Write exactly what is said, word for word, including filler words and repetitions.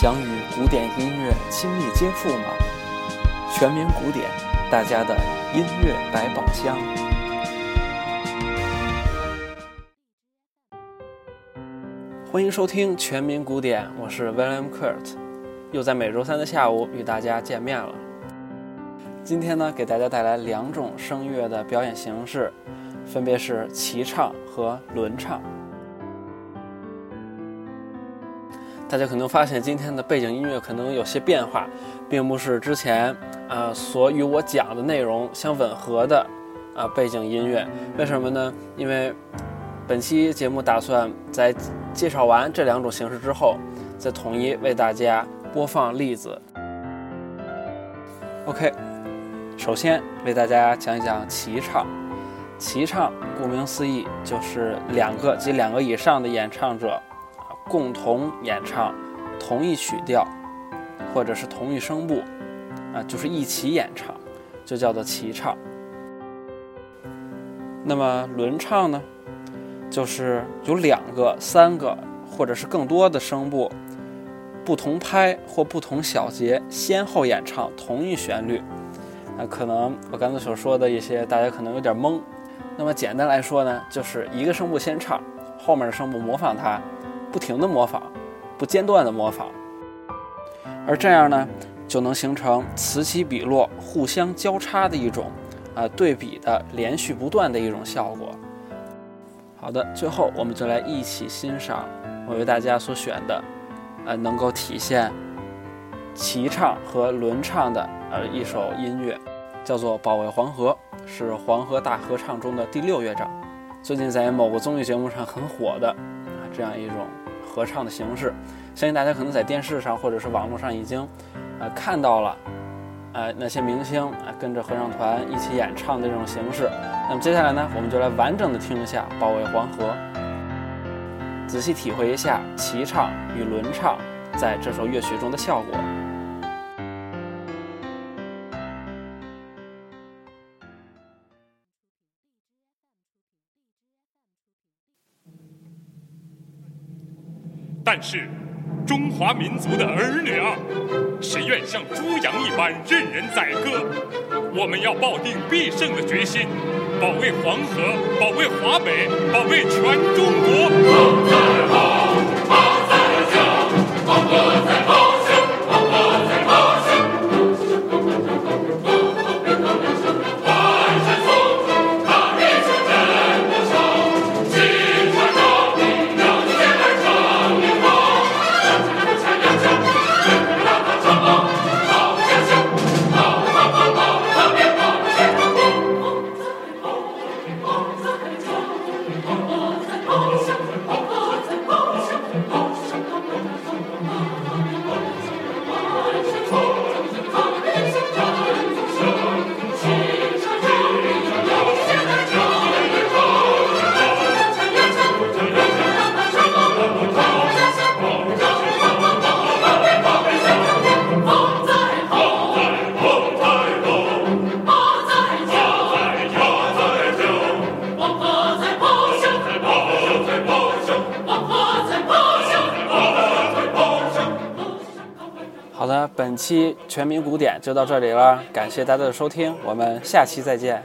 想与古典音乐亲密接触吗？全民古典，大家的音乐百宝箱。欢迎收听全民古典，我是 William Kurt， 又在每周三的下午与大家见面了。今天呢，给大家带来两种声乐的表演形式，分别是齐唱和轮唱。大家可能发现今天的背景音乐可能有些变化，并不是之前呃所与我讲的内容相吻合的啊、呃、背景音乐。为什么呢？因为本期节目打算在介绍完这两种形式之后，再统一为大家播放例子。OK， 首先为大家讲一讲齐唱。齐唱顾名思义就是两个及两个以上的演唱者共同演唱同一曲调或者是同一声部、啊、就是一起演唱，就叫做齐唱。那么轮唱呢，就是有两个三个或者是更多的声部不同拍或不同小节先后演唱同一旋律、啊、可能我刚才所说的一些大家可能有点懵。那么简单来说呢，就是一个声部先唱，后面的声部模仿它，不停的模仿，不间断的模仿，而这样呢，就能形成此起彼落、互相交叉的一种啊、呃、对比的连续不断的一种效果。好的，最后我们就来一起欣赏我为大家所选的，呃，能够体现齐唱和轮唱的呃一首音乐，叫做《保卫黄河》，是《黄河大合唱》中的第六乐章，最近在某个综艺节目上很火的。这样一种合唱的形式，相信大家可能在电视上或者是网络上已经、呃、看到了、呃、那些明星、呃、跟着合唱团一起演唱的这种形式。那么接下来呢，我们就来完整的听一下《保卫黄河》，仔细体会一下齐唱与轮唱在这首乐曲中的效果。但是，中华民族的儿女啊，谁愿像猪羊一般任人宰割？我们要抱定必胜的决心，保卫黄河，保卫华北，保卫全中国。毛在毛，毛在响，黄河在咆哮，黄河在咆哮。万山松树，它一声震我手，心怀着你，让你健儿唱一。好的，本期全民古典就到这里了，感谢大家的收听，我们下期再见。